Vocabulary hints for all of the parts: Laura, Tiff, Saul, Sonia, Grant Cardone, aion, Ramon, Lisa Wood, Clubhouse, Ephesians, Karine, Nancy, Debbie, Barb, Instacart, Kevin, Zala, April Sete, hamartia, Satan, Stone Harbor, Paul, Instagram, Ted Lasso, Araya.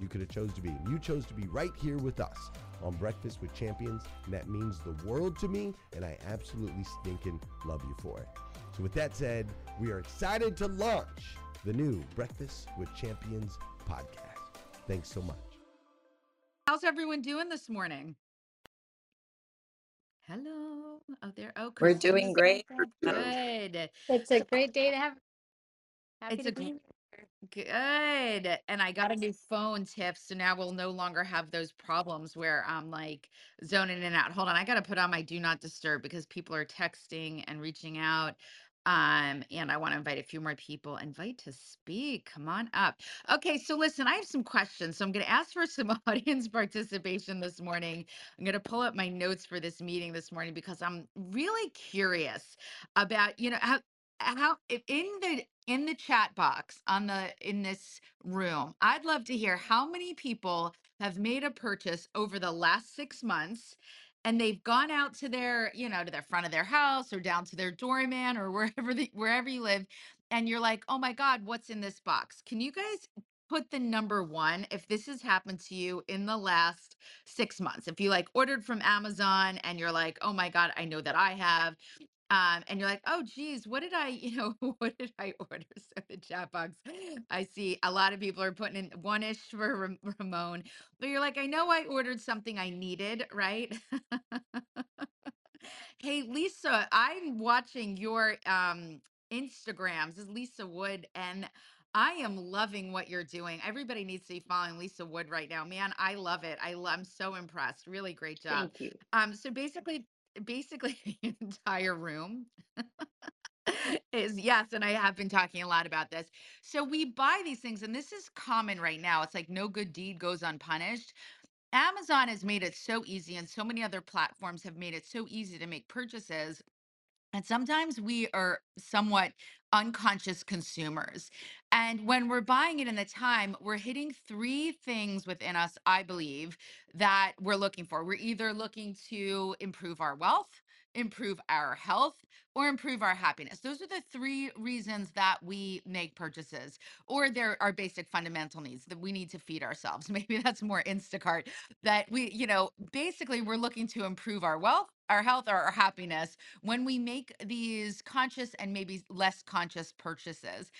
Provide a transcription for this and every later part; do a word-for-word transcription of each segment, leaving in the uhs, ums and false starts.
you could have chose to be. You chose to be right here with us on Breakfast with Champions, and that means the world to me, and I absolutely stinking love you for it. So with that said, we are excited to launch the new Breakfast with Champions podcast. Thanks so much. How's everyone doing this morning? Hello. Oh, there. Oh, Chris, we're doing great. Good. It's a great day to have. Happy it's to a be here. Good. And I got a new phone, Tiff, so now we'll no longer have those problems where I'm like zoning in and out. Hold on, I got to put on my do not disturb because people are texting and reaching out. Um, and I want to invite a few more people. Invite to speak. Come on up. Okay, so listen, I have some questions. So I'm going to ask for some audience participation this morning. I'm going to pull up my notes for this meeting this morning because I'm really curious about, you know, how How in the in the chat box on the in this room, I'd love to hear how many people have made a purchase over the last six months, and they've gone out to their you know to the front of their house or down to their doorman or wherever the, wherever you live, and you're like, oh my God, what's in this box? Can you guys put the number one if this has happened to you in the last six months? If you like ordered from Amazon and you're like, oh my God, I know that I have. Um, and you're like, oh, geez, what did I, you know, what did I order? So the chat box, I see a lot of people are putting in one-ish for Ram- Ramon, but you're like, I know I ordered something I needed, right? Hey, Lisa, I'm watching your um, Instagrams. This is Lisa Wood, and I am loving what you're doing. Everybody needs to be following Lisa Wood right now. Man, I love it. I lo- I'm so impressed. Really great job. Thank you. Um, so basically, basically the entire room is yes, and I have been talking a lot about this. So we buy these things, and this is common right now. It's like no good deed goes unpunished. Amazon has made it so easy, and so many other platforms have made it so easy to make purchases. And sometimes we are somewhat unconscious consumers. And when we're buying it in the time, we're hitting three things within us, I believe, that we're looking for. We're either looking to improve our wealth, improve our health, or improve our happiness. Those are the three reasons that we make purchases, or there are basic fundamental needs that we need to feed ourselves. Maybe that's more Instacart, that we, you know, basically we're looking to improve our wealth, our health, or our happiness when we make these conscious and maybe less conscious purchases.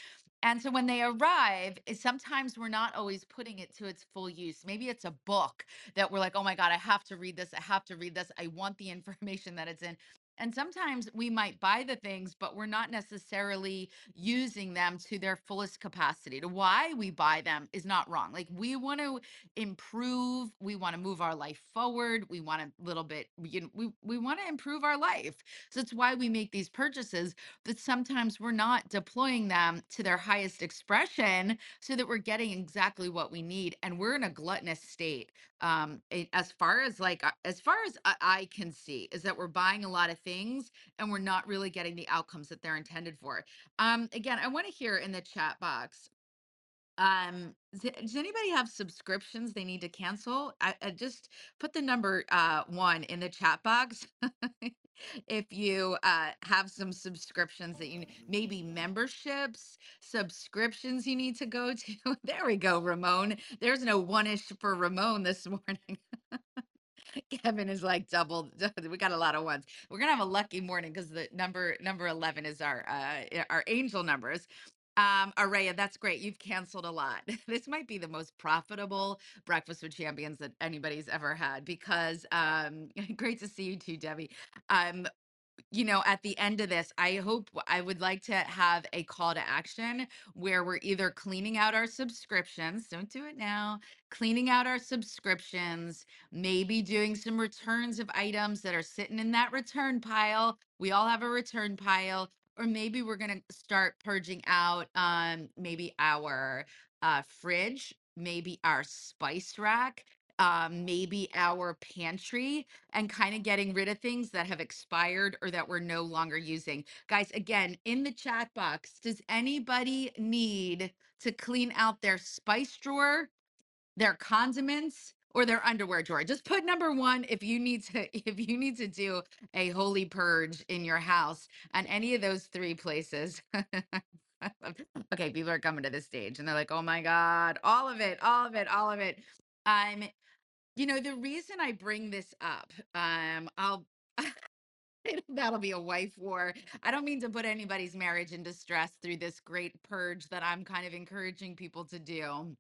And so when they arrive, is sometimes we're not always putting it to its full use. Maybe it's a book that we're like, oh my God, I have to read this. I have to read this. I want the information that it's in. And sometimes we might buy the things, but we're not necessarily using them to their fullest capacity. To why we buy them is not wrong. Like, we want to improve, we want to move our life forward, we want a little bit, you know, we we want to improve our life. So that's why we make these purchases, but sometimes we're not deploying them to their highest expression so that we're getting exactly what we need. And we're in a gluttonous state. Um, it, as far as like, as far as I, I can see, is that we're buying a lot of things. things and we're not really getting the outcomes that they're intended for. Um, again, I want to hear in the chat box, um, th- does anybody have subscriptions they need to cancel? I, I just put the number uh, one in the chat box. If you uh, have some subscriptions that you maybe memberships, subscriptions you need to go to. There we go, Ramon. There's no one-ish for Ramon this morning. Kevin is like double. We got a lot of ones. We're gonna have a lucky morning because the number number eleven is our uh, our angel numbers. Um, Araya, that's great. You've canceled a lot. This might be the most profitable Breakfast with Champions that anybody's ever had because um, great to see you too, Debbie. Um, you know, at the end of this, I hope I would like to have a call to action where we're either cleaning out our subscriptions, don't do it now, cleaning out our subscriptions, maybe doing some returns of items that are sitting in that return pile. We all have a return pile, or maybe we're going to start purging out um, maybe our uh, fridge, maybe our spice rack, Um, maybe our pantry, and kind of getting rid of things that have expired or that we're no longer using. Guys, again, in the chat box, does anybody need to clean out their spice drawer, their condiments, or their underwear drawer? Just put number one if you need to if you need to do a holy purge in your house on any of those three places. Okay, people are coming to the stage and they're like, oh my God, all of it, all of it, all of it. Um, You know, the reason I bring this up, um, I'll, that'll be a wife war. I don't mean to put anybody's marriage in distress through this great purge that I'm kind of encouraging people to do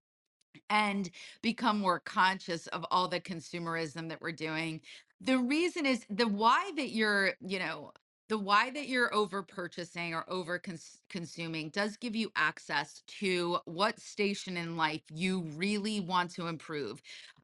and become more conscious of all the consumerism that we're doing. The reason is the why that you're, you know, the why that you're over purchasing or over cons- consuming does give you access to what station in life you really want to improve.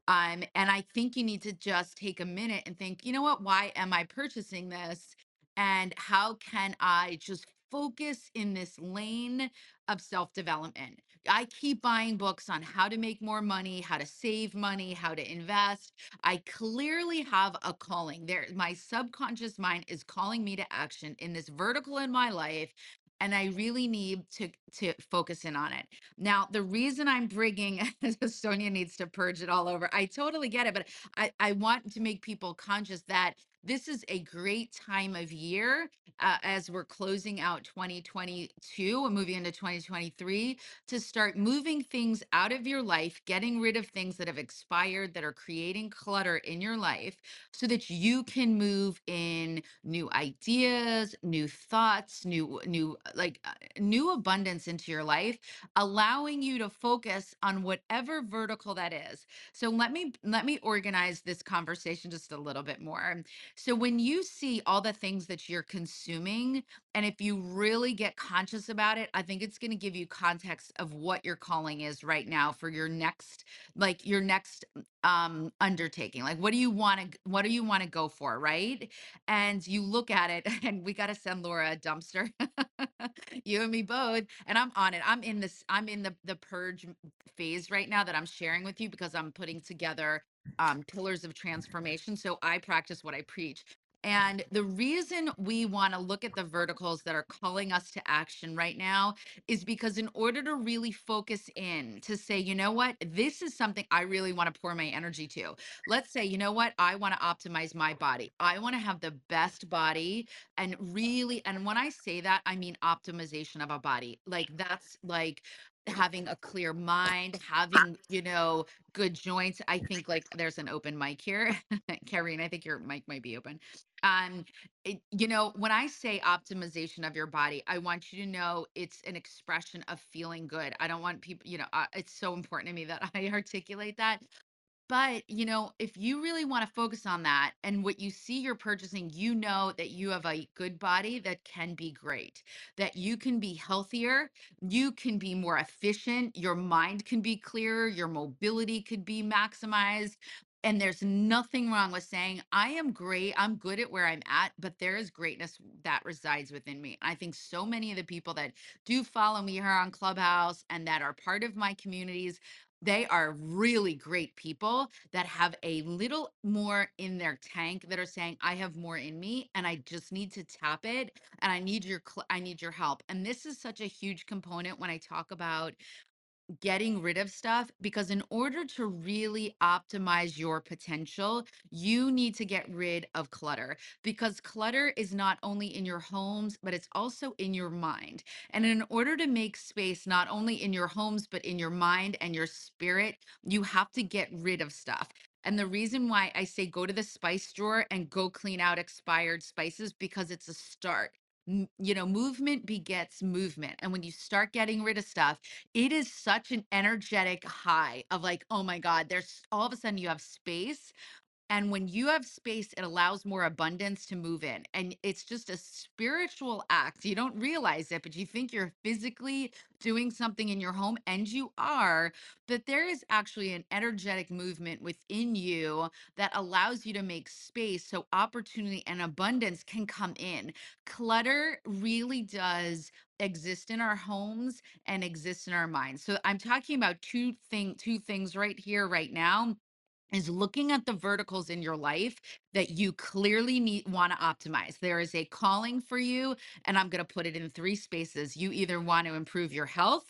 Um, and I think you need to just take a minute and think, you know what, why am I purchasing this? And how can I just focus in this lane of self-development? I keep buying books on how to make more money, how to save money, how to invest. I clearly have a calling there. My subconscious mind is calling me to action in this vertical in my life, and I really need to, to focus in on it. Now, the reason I'm bringing, Sonia needs to purge it all over. I totally get it, but I, I want to make people conscious that this is a great time of year uh, as we're closing out twenty twenty-two and moving into twenty twenty-three to start moving things out of your life, getting rid of things that have expired, that are creating clutter in your life so that you can move in new ideas, new thoughts, new, new, like uh, new abundance into your life, allowing you to focus on whatever vertical that is. So let me, let me organize this conversation just a little bit more. So when you see all the things that you're consuming, and if you really get conscious about it, I think it's going to give you context of what your calling is right now for your next, like your next um, undertaking. Like, what do you want to, what do you want to go for? Right. And you look at it, and we got to send Laura a dumpster, you and me both. And I'm on it. I'm in this, I'm in the, the purge phase right now that I'm sharing with you because I'm putting together um, pillars of transformation. So I practice what I preach. And the reason we want to look at the verticals that are calling us to action right now is because in order to really focus in to say, you know what, this is something I really want to pour my energy to. Let's say, you know what, I want to optimize my body. I want to have the best body and really, and when I say that, I mean optimization of a body. Like that's like having a clear mind, having, you know, good joints. I think like there's an open mic here. Karine, I think your mic might be open. Um, it, you know, when I say optimization of your body, I want you to know it's an expression of feeling good. I don't want people, you know, uh, it's so important to me that I articulate that. But, you know, if you really want to focus on that and what you see you're purchasing, you know that you have a good body that can be great, that you can be healthier, you can be more efficient, your mind can be clearer, your mobility could be maximized. And there's nothing wrong with saying, I am great, I'm good at where I'm at, but there is greatness that resides within me. I think so many of the people that do follow me here on Clubhouse and that are part of my communities, they are really great people that have a little more in their tank that are saying, I have more in me and I just need to tap it and I need your, I need your help. And this is such a huge component when I talk about getting rid of stuff, because in order to really optimize your potential, you need to get rid of clutter, because clutter is not only in your homes, but it's also in your mind. And in order to make space, not only in your homes, but in your mind and your spirit, you have to get rid of stuff. And the reason why I say go to the spice drawer and go clean out expired spices, because it's a start. You know, movement begets movement. And when you start getting rid of stuff, it is such an energetic high of like, oh my God, there's all of a sudden you have space. And when you have space, it allows more abundance to move in. And it's just a spiritual act. You don't realize it, but you think you're physically doing something in your home, and you are, but there is actually an energetic movement within you that allows you to make space so opportunity and abundance can come in. Clutter really does exist in our homes and exist in our minds. So I'm talking about two thing, two things right here, right now, is looking at the verticals in your life that you clearly need want to optimize. There is a calling for you, and I'm going to put it in three spaces. You either want to improve your health,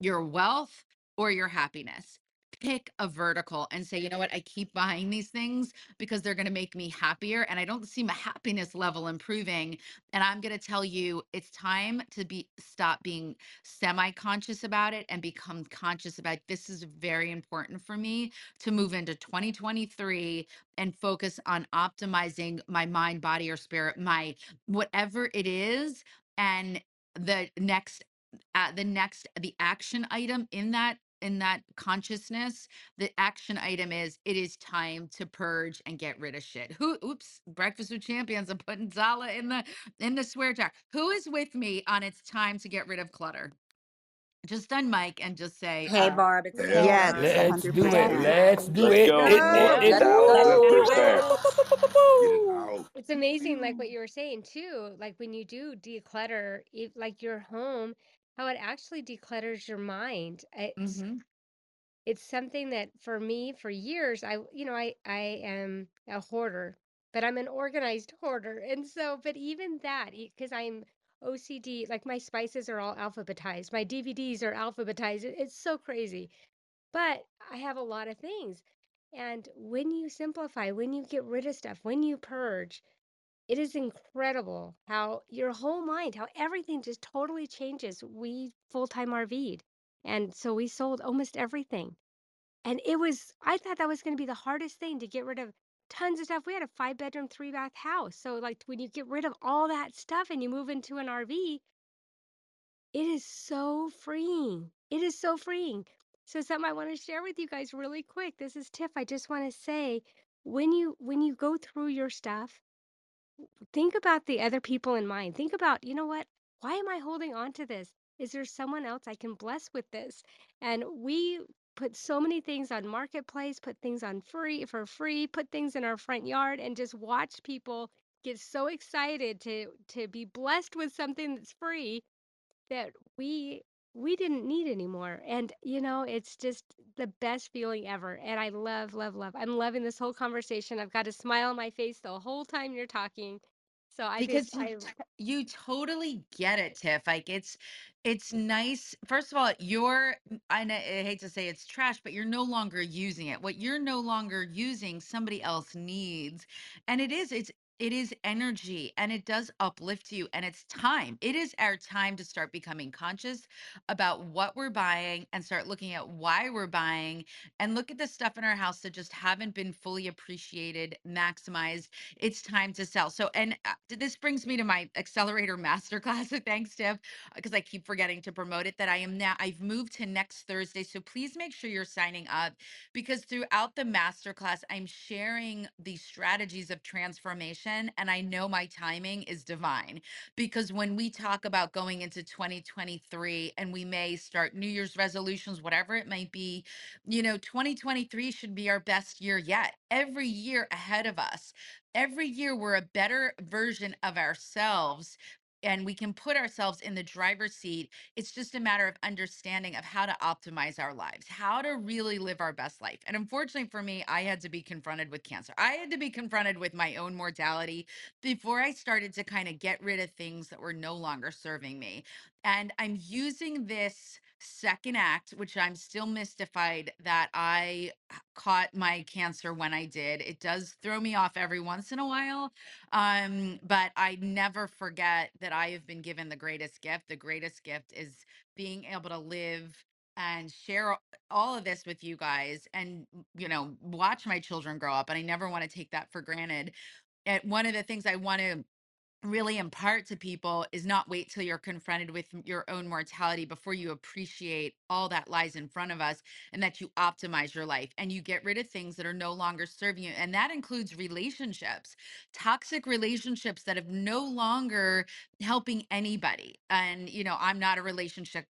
your wealth, or your happiness. Pick a vertical and say, you know what, I keep buying these things because they're going to make me happier, and I don't see my happiness level improving. And I'm going to tell you, it's time to be stop being semi-conscious about it and become conscious about, this is very important for me to move into twenty twenty-three and focus on optimizing my mind, body, or spirit, my whatever it is. And the next, uh, the next, the action item in that in that consciousness, the action item is, it is time to purge and get rid of shit. Who, oops, Breakfast with Champions, I'm putting Zala in the, in the swear jar. Who is with me on it's time to get rid of clutter? Just unmic and just say, hey, uh, Barb, it's yes. Let's one hundred percent. Do it. Let's do it. It's amazing. Like what you were saying too, like when you do declutter, if, like your home, how it actually declutters your mind. It's, mm-hmm. It's something that for me, for years, I, you know, I, I am a hoarder, but I'm an organized hoarder. And so, but even that, because I'm O C D, like my spices are all alphabetized. My D V Ds are alphabetized. It's so crazy, but I have a lot of things. And when you simplify, when you get rid of stuff, when you purge, it is incredible how your whole mind, how everything just totally changes. We full-time R V'd. And so we sold almost everything. And it was, I thought that was going to be the hardest thing, to get rid of tons of stuff. We had a five bedroom, three bath house. So like when you get rid of all that stuff and you move into an R V, it is so freeing. It is so freeing. So something I want to share with you guys really quick. This is Tiff. I just want to say, when you when you go through your stuff, think about the other people in mind. Think about, you know what? Why am I holding on to this? Is there someone else I can bless with this? And we put so many things on Marketplace, put things on free for free, put things in our front yard, and just watch people get so excited to to be blessed with something that's free that we we didn't need anymore. And you know, it's just the best feeling ever. And I love, love, love. I'm loving this whole conversation. I've got a smile on my face the whole time you're talking. So I because just, you, I... you totally get it, Tiff. Like it's, it's nice. First of all, you're, I, know, I hate to say it's trash, but you're no longer using it. What you're no longer using, somebody else needs. And it is, it's, it is energy, and it does uplift you, and it's time. It is our time to start becoming conscious about what we're buying and start looking at why we're buying, and look at the stuff in our house that just haven't been fully appreciated, maximized. It's time to sell. So, and this brings me to my accelerator masterclass. So thanks, Tiff, because I keep forgetting to promote it, that I am now, I've moved to next Thursday. So please make sure you're signing up, because throughout the masterclass, I'm sharing the strategies of transformation. And I know my timing is divine, because when we talk about going into twenty twenty-three, and we may start New Year's resolutions, whatever it might be, you know, twenty twenty-three should be our best year yet. Every year ahead of us, every year we're a better version of ourselves. And we can put ourselves in the driver's seat. It's just a matter of understanding of how to optimize our lives, how to really live our best life. And unfortunately for me, I had to be confronted with cancer. I had to be confronted with my own mortality before I started to kind of get rid of things that were no longer serving me. And I'm using this second act, which I'm still mystified that I caught my cancer when I did. It does throw me off every once in a while, um, but I never forget that I have been given the greatest gift. The greatest gift is being able to live and share all of this with you guys, and, you know, watch my children grow up. And I never want to take that for granted. And one of the things I want to really impart to people is not wait till you're confronted with your own mortality before you appreciate all that lies in front of us, and that you optimize your life and you get rid of things that are no longer serving you. And that includes relationships, toxic relationships that have no longer helping anybody. And, you know, I'm not a relationship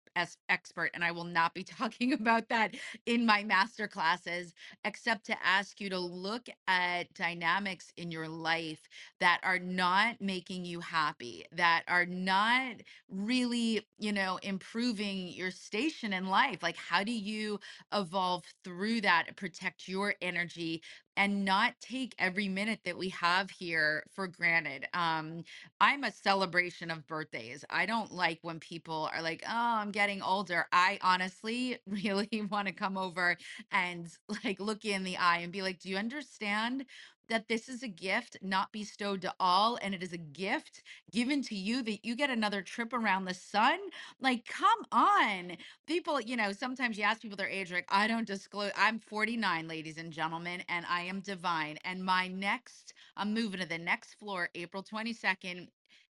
expert, and I will not be talking about that in my master classes, except to ask you to look at dynamics in your life that are not making you happy, that are not really, you know, improving your station in life. Like, how do you evolve through that and protect your energy and not take every minute that we have here for granted? Um, I'm a celebration of birthdays. I don't like when people are like, oh, I'm getting older. I honestly really want to come over and like look you in the eye and be like, do you understand that this is a gift not bestowed to all, and it is a gift given to you that you get another trip around the sun? Like, come on. People, you know, sometimes you ask people their age, like, I don't disclose. I'm forty-nine, ladies and gentlemen, and I am divine. And my next, I'm moving to the next floor, April twenty-second,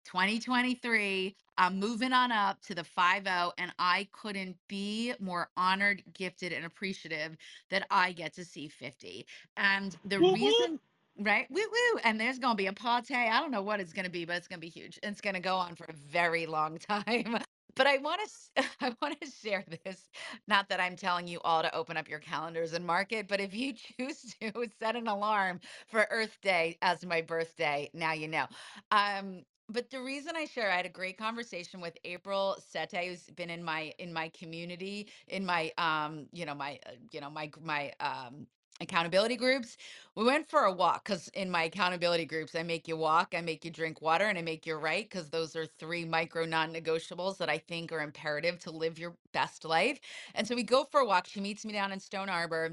twenty twenty-three. I'm moving on up to the five oh, and I couldn't be more honored, gifted, and appreciative that I get to see fifty. And the reason... Right? Woo woo. And there's going to be a party. I don't know what it's going to be, but it's going to be huge. It's going to go on for a very long time. But I want to I want to share this. Not that I'm telling you all to open up your calendars and mark it, but if you choose to, set an alarm for Earth Day as my birthday. Now you know. Um But the reason I share, I had a great conversation with April Sete, who's been in my in my community, in my um, you know, my you know, my my um accountability groups. We went for a walk, because in my accountability groups, I make you walk, I make you drink water, and I make you write, because those are three micro non-negotiables that I think are imperative to live your best life. And so we go for a walk. She meets me down in Stone Harbor.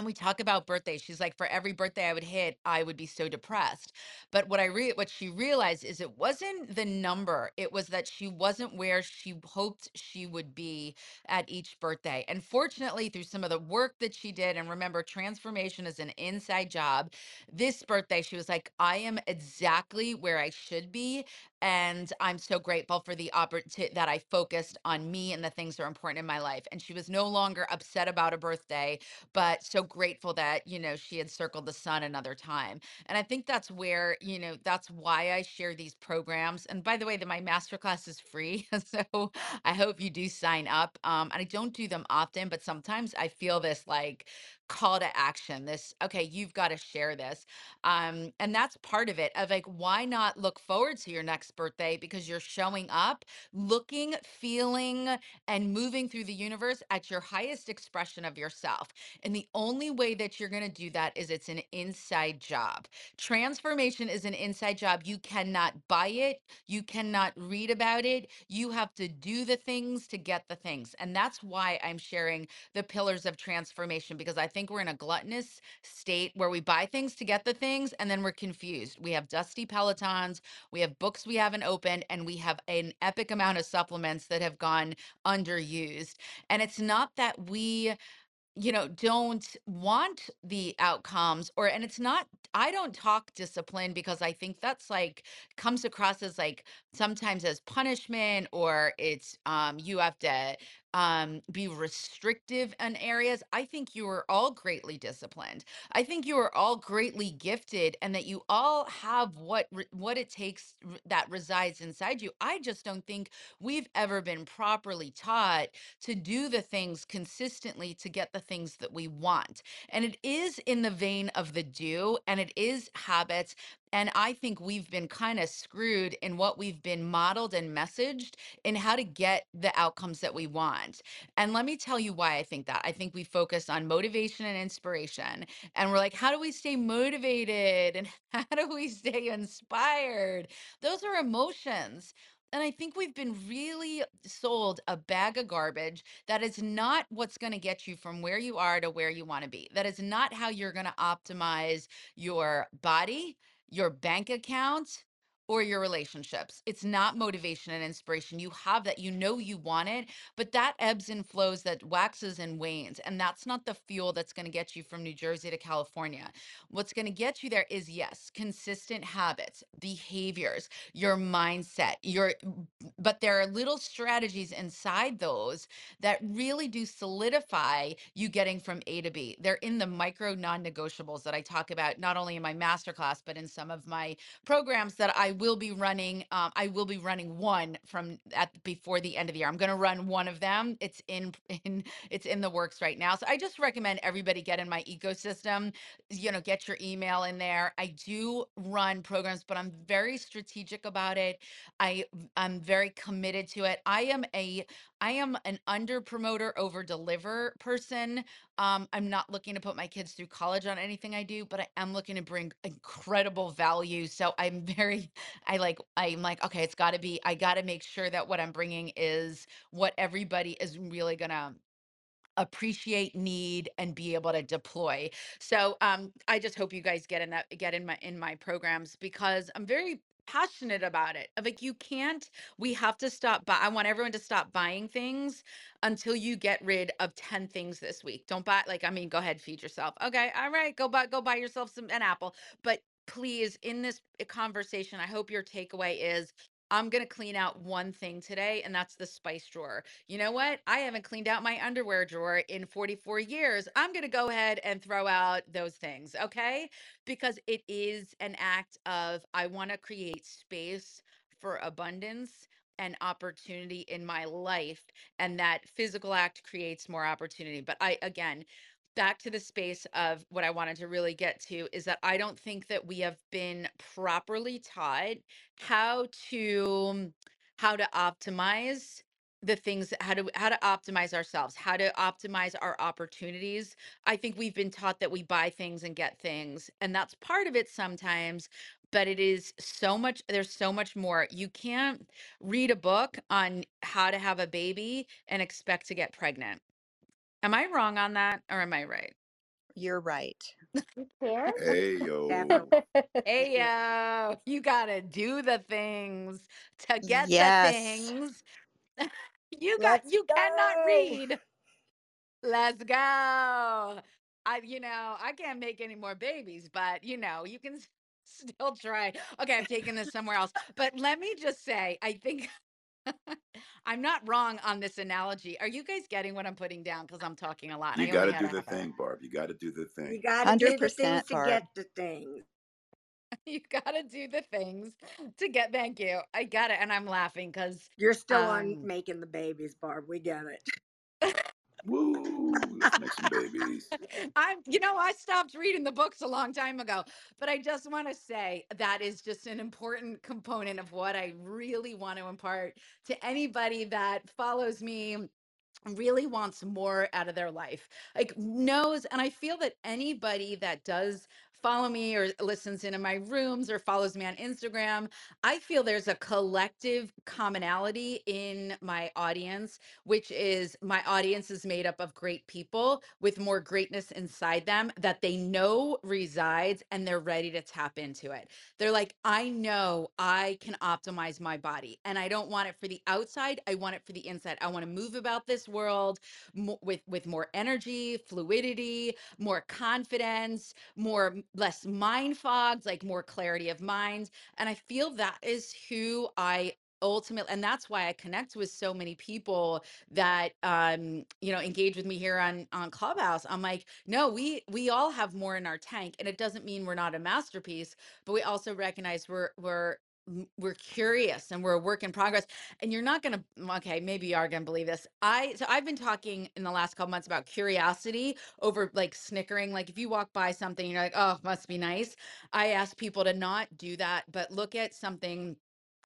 And we talk about birthdays. She's like, for every birthday I would hit, I would be so depressed. But what I re- what she realized is it wasn't the number. It was that she wasn't where she hoped she would be at each birthday. And fortunately, through some of the work that she did, and remember, transformation is an inside job. This birthday, she was like, I am exactly where I should be. And I'm so grateful for the opportunity that I focused on me and the things that are important in my life. And she was no longer upset about a birthday, but so grateful that, you know, she had circled the sun another time. And I think that's where, you know, that's why I share these programs. And by the way, that my masterclass is free. So I hope you do sign up. Um, and I don't do them often, but sometimes I feel this like call to action, this, okay, you've got to share this. Um, and that's part of it of like, why not look forward to your next birthday? Because you're showing up, looking, feeling, and moving through the universe at your highest expression of yourself. And the only way that you're going to do that is it's an inside job. Transformation is an inside job. You cannot buy it. You cannot read about it. You have to do the things to get the things. And that's why I'm sharing the pillars of transformation, because I think we're in a gluttonous state where we buy things to get the things and then we're confused. We have dusty Pelotons, we have books we haven't opened, and we have an epic amount of supplements that have gone underused. And it's not that we you know, don't want the outcomes or, and it's not, I don't talk discipline because I think that's like, comes across as like sometimes as punishment or it's, um, you have to, um, be restrictive in areas. I think you are all greatly disciplined. I think you are all greatly gifted and that you all have what, re- what it takes r- that resides inside you. I just don't think we've ever been properly taught to do the things consistently to get the things that we want. And it is in the vein of the do, and it is habits. And I think we've been kind of screwed in what we've been modeled and messaged in how to get the outcomes that we want. And let me tell you why I think that. I think we focus on motivation and inspiration. And we're like, how do we stay motivated? And how do we stay inspired? Those are emotions. And I think we've been really sold a bag of garbage that is not what's going to get you from where you are to where you want to be. That is not how you're going to optimize your body, your bank account, or your relationships. It's not motivation and inspiration. You have that, you know you want it, but that ebbs and flows, that waxes and wanes. And that's not the fuel that's going to get you from New Jersey to California. What's going to get you there is, yes, consistent habits, behaviors, your mindset, your but there are little strategies inside those that really do solidify you getting from A to B. They're in the micro non-negotiables that I talk about not only in my masterclass but in some of my programs that I will be running. Um, I will be running one from at before the end of the year. I'm going to run one of them. It's in in it's in the works right now. So I just recommend everybody get in my ecosystem. You know, get your email in there. I do run programs, but I'm very strategic about it. I I'm very committed to it. I am a I am an under promoter, over deliver person. Um, I'm not looking to put my kids through college on anything I do, but I am looking to bring incredible value. So I'm very, I like, I'm like, okay, it's got to be, I got to make sure that what I'm bringing is what everybody is really gonna appreciate, need, and be able to deploy. So um, I just hope you guys get in that, get in my in my programs because I'm very passionate about it. I'm like, you can't. We have to stop. But I want everyone to stop buying things until you get rid of ten things this week. Don't buy. Like, I mean, go ahead, feed yourself. Okay, all right, go buy go buy yourself some an apple. But please, in this conversation, I hope your takeaway is, I'm going to clean out one thing today, and that's the spice drawer. You know what? I haven't cleaned out my underwear drawer in forty-four years. I'm going to go ahead and throw out those things, okay? Because it is an act of, I want to create space for abundance and opportunity in my life, and that physical act creates more opportunity. But I, again, back to the space of what I wanted to really get to is that I don't think that we have been properly taught how to how to optimize the things, how to how to optimize ourselves, how to optimize our opportunities. I think we've been taught that we buy things and get things, and that's part of it sometimes, but it is so much, there's so much more. You can't read a book on how to have a baby and expect to get pregnant. Am I wrong on that or am I right? You're right. You care? Hey, yo. Hey, yo. You got to do the things to get yes. the things. You got. Let's you go. Cannot read. Let's go. I, you know, I can't make any more babies, but, you know, you can still try. Okay, I'm taking this somewhere else. But let me just say, I think I'm not wrong on this analogy. Are you guys getting what I'm putting down? Because I'm talking a lot. You got to do the thing, Barb. You got to do the thing. You got to do the things to get the things. You got to do the things to get. Thank you. I got it. And I'm laughing because you're still um, on making the babies, Barb. We get it. Woo, let's make some babies. I, you know, I stopped reading the books a long time ago, but I just want to say that is just an important component of what I really want to impart to anybody that follows me, really wants more out of their life, like knows. And I feel that anybody that does follow me or listens into my rooms or follows me on Instagram, I feel there's a collective commonality in my audience, which is my audience is made up of great people with more greatness inside them that they know resides, and they're ready to tap into it. They're like, I know I can optimize my body, and I don't want it for the outside. I want it for the inside. I want to move about this world mo with, with more energy, fluidity, more confidence, more less mind fogs, like more clarity of mind. And I feel that is who I ultimately, and that's why I connect with so many people that, um, you know, engage with me here on, on Clubhouse. I'm like, no, we, we all have more in our tank, and it doesn't mean we're not a masterpiece, but we also recognize we're, we're, we're curious and we're a work in progress. And you're not going to, okay, maybe you are going to believe this. I, so I've been talking in the last couple months about curiosity over like snickering. Like if you walk by something, you're like, oh, it must be nice. I ask people to not do that, but look at something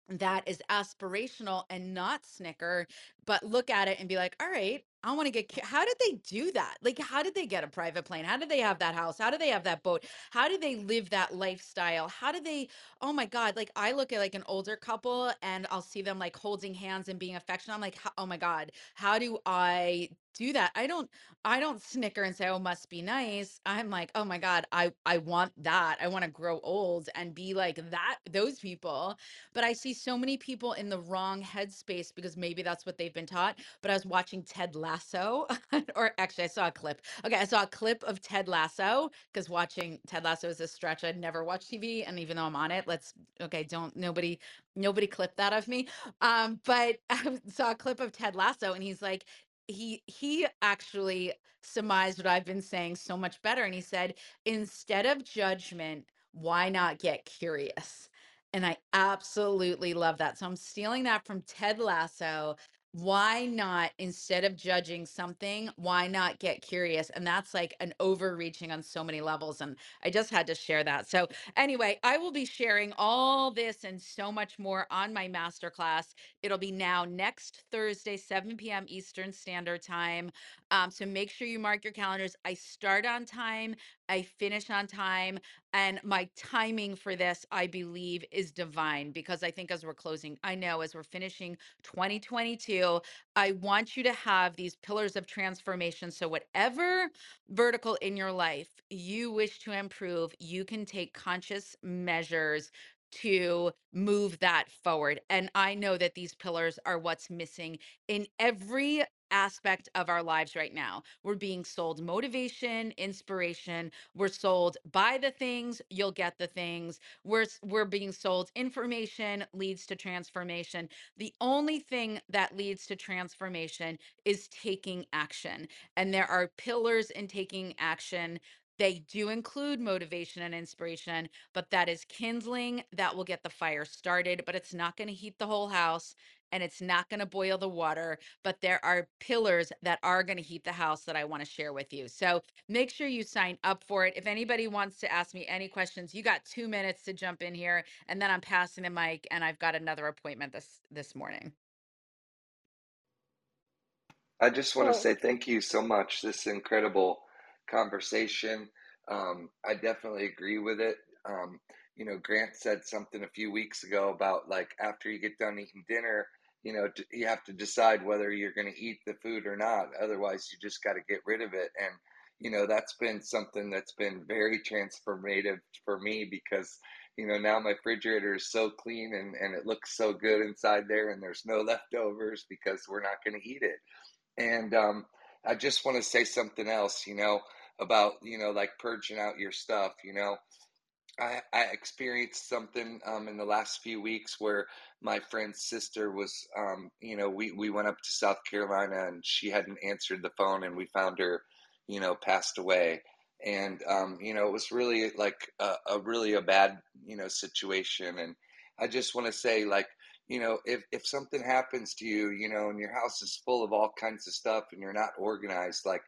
that is aspirational and not snicker, but look at it and be like, all right, I want to get, how did they do that? Like, how did they get a private plane? How did they have that house? How do they have that boat? How do they live that lifestyle? How do they, oh my God. Like I look at like an older couple and I'll see them like holding hands and being affectionate. I'm like, oh my God, how do I do that? I don't, I don't snicker and say, oh, must be nice. I'm like, oh my God, I, I want that. I want to grow old and be like that, those people. But I see so many people in the wrong headspace because maybe that's what they've been taught. But I was watching Ted Lasso. Lasso, or actually I saw a clip. Okay, I saw a clip of Ted Lasso because watching Ted Lasso is a stretch. I'd never watch T V, and even though I'm on it, let's, okay, don't, nobody, nobody clip that of me. Um, but I saw a clip of Ted Lasso, and he's like, he, he actually surmised what I've been saying so much better. And he said, instead of judgment, why not get curious? And I absolutely love that. So I'm stealing that from Ted Lasso. Why not, instead of judging something, why not get curious? And that's like an overreaching on so many levels. And I just had to share that. So anyway, I will be sharing all this and so much more on my masterclass. It'll be now next Thursday, seven P M Eastern Standard Time. Um, so make sure you mark your calendars. I start on time. I finish on time, and my timing for this, I believe, is divine, because I think as we're closing, I know as we're finishing twenty twenty-two, I want you to have these pillars of transformation. So whatever vertical in your life you wish to improve, you can take conscious measures to move that forward. And I know that these pillars are what's missing in every aspect of our lives right now. We're being sold motivation, inspiration. We're sold buy the things, you'll get the things. We're, we're being sold information leads to transformation. The only thing that leads to transformation is taking action. And there are pillars in taking action. They do include motivation and inspiration, but that is kindling. That will get the fire started, but it's not going to heat the whole house, and it's not going to boil the water, but there are pillars that are going to heat the house that I want to share with you. So make sure you sign up for it. If anybody wants to ask me any questions, you got two minutes to jump in here, and then I'm passing the mic, and I've got another appointment this, this morning. I just want to say thank you so much. This is incredible conversation. Um, I definitely agree with it. Um, you know, Grant said something a few weeks ago about like, after you get done eating dinner, you know, you have to decide whether you're going to eat the food or not. Otherwise you just got to get rid of it. And, you know, that's been something that's been very transformative for me, because, you know, now my refrigerator is so clean and, and it looks so good inside there, and there's no leftovers because we're not going to eat it. And um, I just want to say something else, you know, about, you know, like purging out your stuff. You know, I, I experienced something um, in the last few weeks where my friend's sister was, um, you know, we, we went up to South Carolina and she hadn't answered the phone, and we found her, you know, passed away. And, um, you know, it was really like a, a really a bad, you know, situation. And I just want to say, like, you know, if, if something happens to you, you know, and your house is full of all kinds of stuff and you're not organized, like,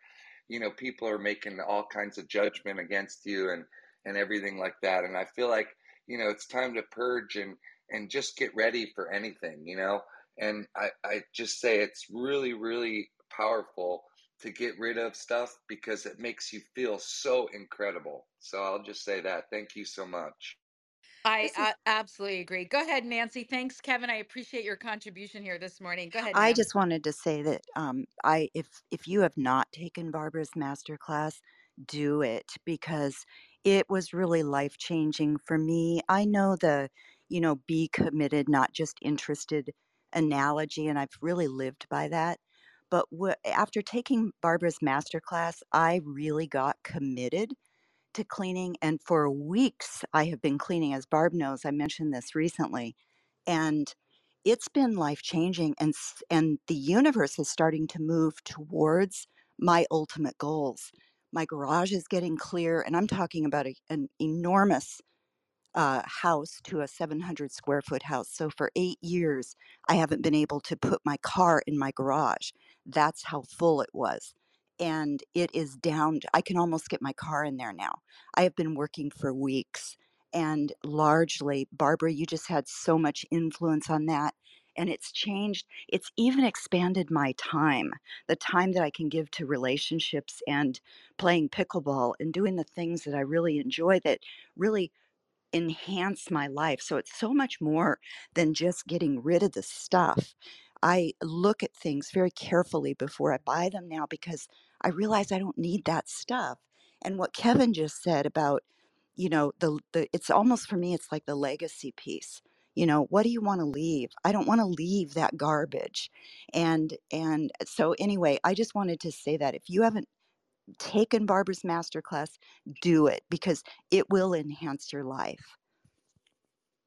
you know, people are making all kinds of judgment against you and, and everything like that. And I feel like, you know, it's time to purge and, and just get ready for anything, you know. And I, I just say it's really, really powerful to get rid of stuff because it makes you feel so incredible. So I'll just say that. Thank you so much. I uh, absolutely agree. Go ahead, Nancy. Thanks, Kevin. I appreciate your contribution here this morning. Go ahead, Nancy. I just wanted to say that um, I, if if you have not taken Barbara's masterclass, do it, because it was really life-changing for me. I know the, you know, be committed, not just interested analogy, and I've really lived by that. But w- after taking Barbara's masterclass, I really got committed to cleaning. And for weeks, I have been cleaning, as Barb knows. I mentioned this recently. And it's been life-changing. And, and the universe is starting to move towards my ultimate goals. My garage is getting clear. And I'm talking about a, an enormous uh, house to a seven hundred square foot house. So for eight years, I haven't been able to put my car in my garage. That's how full it was. And it is down. I can almost get my car in there now. I have been working for weeks. And largely, Barbara, you just had so much influence on that. And it's changed. It's even expanded my time, the time that I can give to relationships and playing pickleball and doing the things that I really enjoy that really enhance my life. So it's so much more than just getting rid of the stuff. I look at things very carefully before I buy them now, because I realize I don't need that stuff. And what Kevin just said about, you know, the, the it's almost for me, it's like the legacy piece. You know, what do you want to leave? I don't want to leave that garbage. And and so anyway, I just wanted to say that if you haven't taken Barbara's masterclass, do it, because it will enhance your life.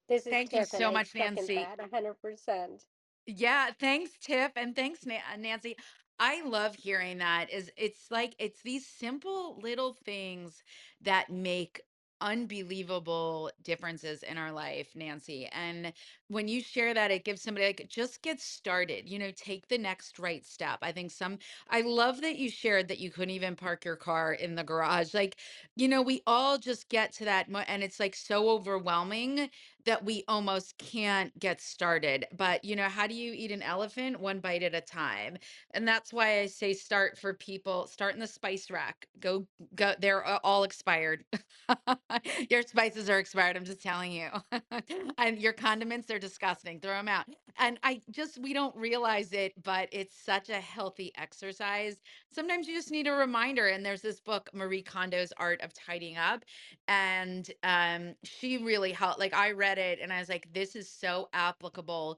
This is Thank Tiff, you so much, Nancy. one hundred percent. Yeah, thanks, Tiff, and thanks, Nancy. I love hearing that. Is it's like it's these simple little things that make unbelievable differences in our life, Nancy. And when you share that, it gives somebody like, just get started, you know, take the next right step. I think some, I love that you shared that you couldn't even park your car in the garage. Like, you know, we all just get to that. Mo- and it's like so overwhelming that we almost can't get started. But, you know, how do you eat an elephant? One bite at a time. And that's why I say start for people, start in the spice rack. Go, go, they're all expired. Your spices are expired. I'm just telling you. And your condiments, they're disgusting. Throw them out. And I just, we don't realize it, but it's such a healthy exercise. Sometimes you just need a reminder. And there's this book, Marie Kondo's Art of Tidying Up. And um, she really helped. Like, I read it and I was like, this is so applicable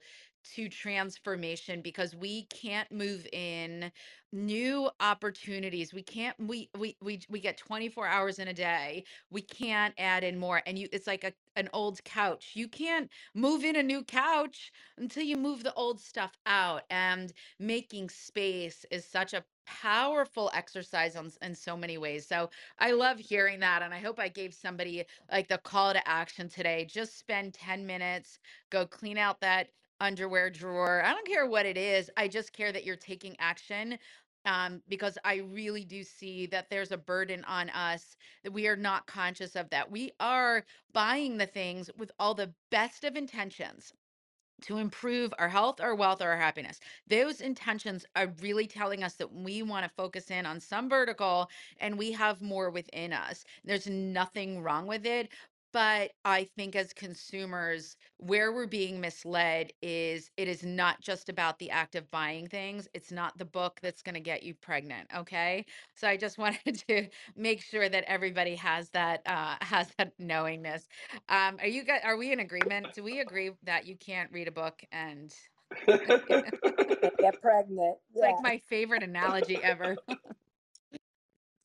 to transformation, because we can't move in new opportunities. We can't, we, we, we, we get twenty-four hours in a day. We can't add in more. And you, it's like a, an old couch. You can't move in a new couch until you move the old stuff out. And making space is such a powerful exercise on, in so many ways. So I love hearing that. And I hope I gave somebody like the call to action today. Just spend ten minutes, go clean out that underwear drawer. I don't care what it is. I just care that you're taking action, um, because I really do see that there's a burden on us that we are not conscious of, that we are buying the things with all the best of intentions to improve our health, our wealth, or our happiness. Those intentions are really telling us that we want to focus in on some vertical and we have more within us. There's nothing wrong with it. But I think as consumers, where we're being misled is it is not just about the act of buying things. It's not the book that's going to get you pregnant. Okay, so I just wanted to make sure that everybody has that uh, has that knowingness. Um, are you guys? Are we in agreement? Do we agree that you can't read a book and? Get pregnant. Yeah. It's like my favorite analogy ever.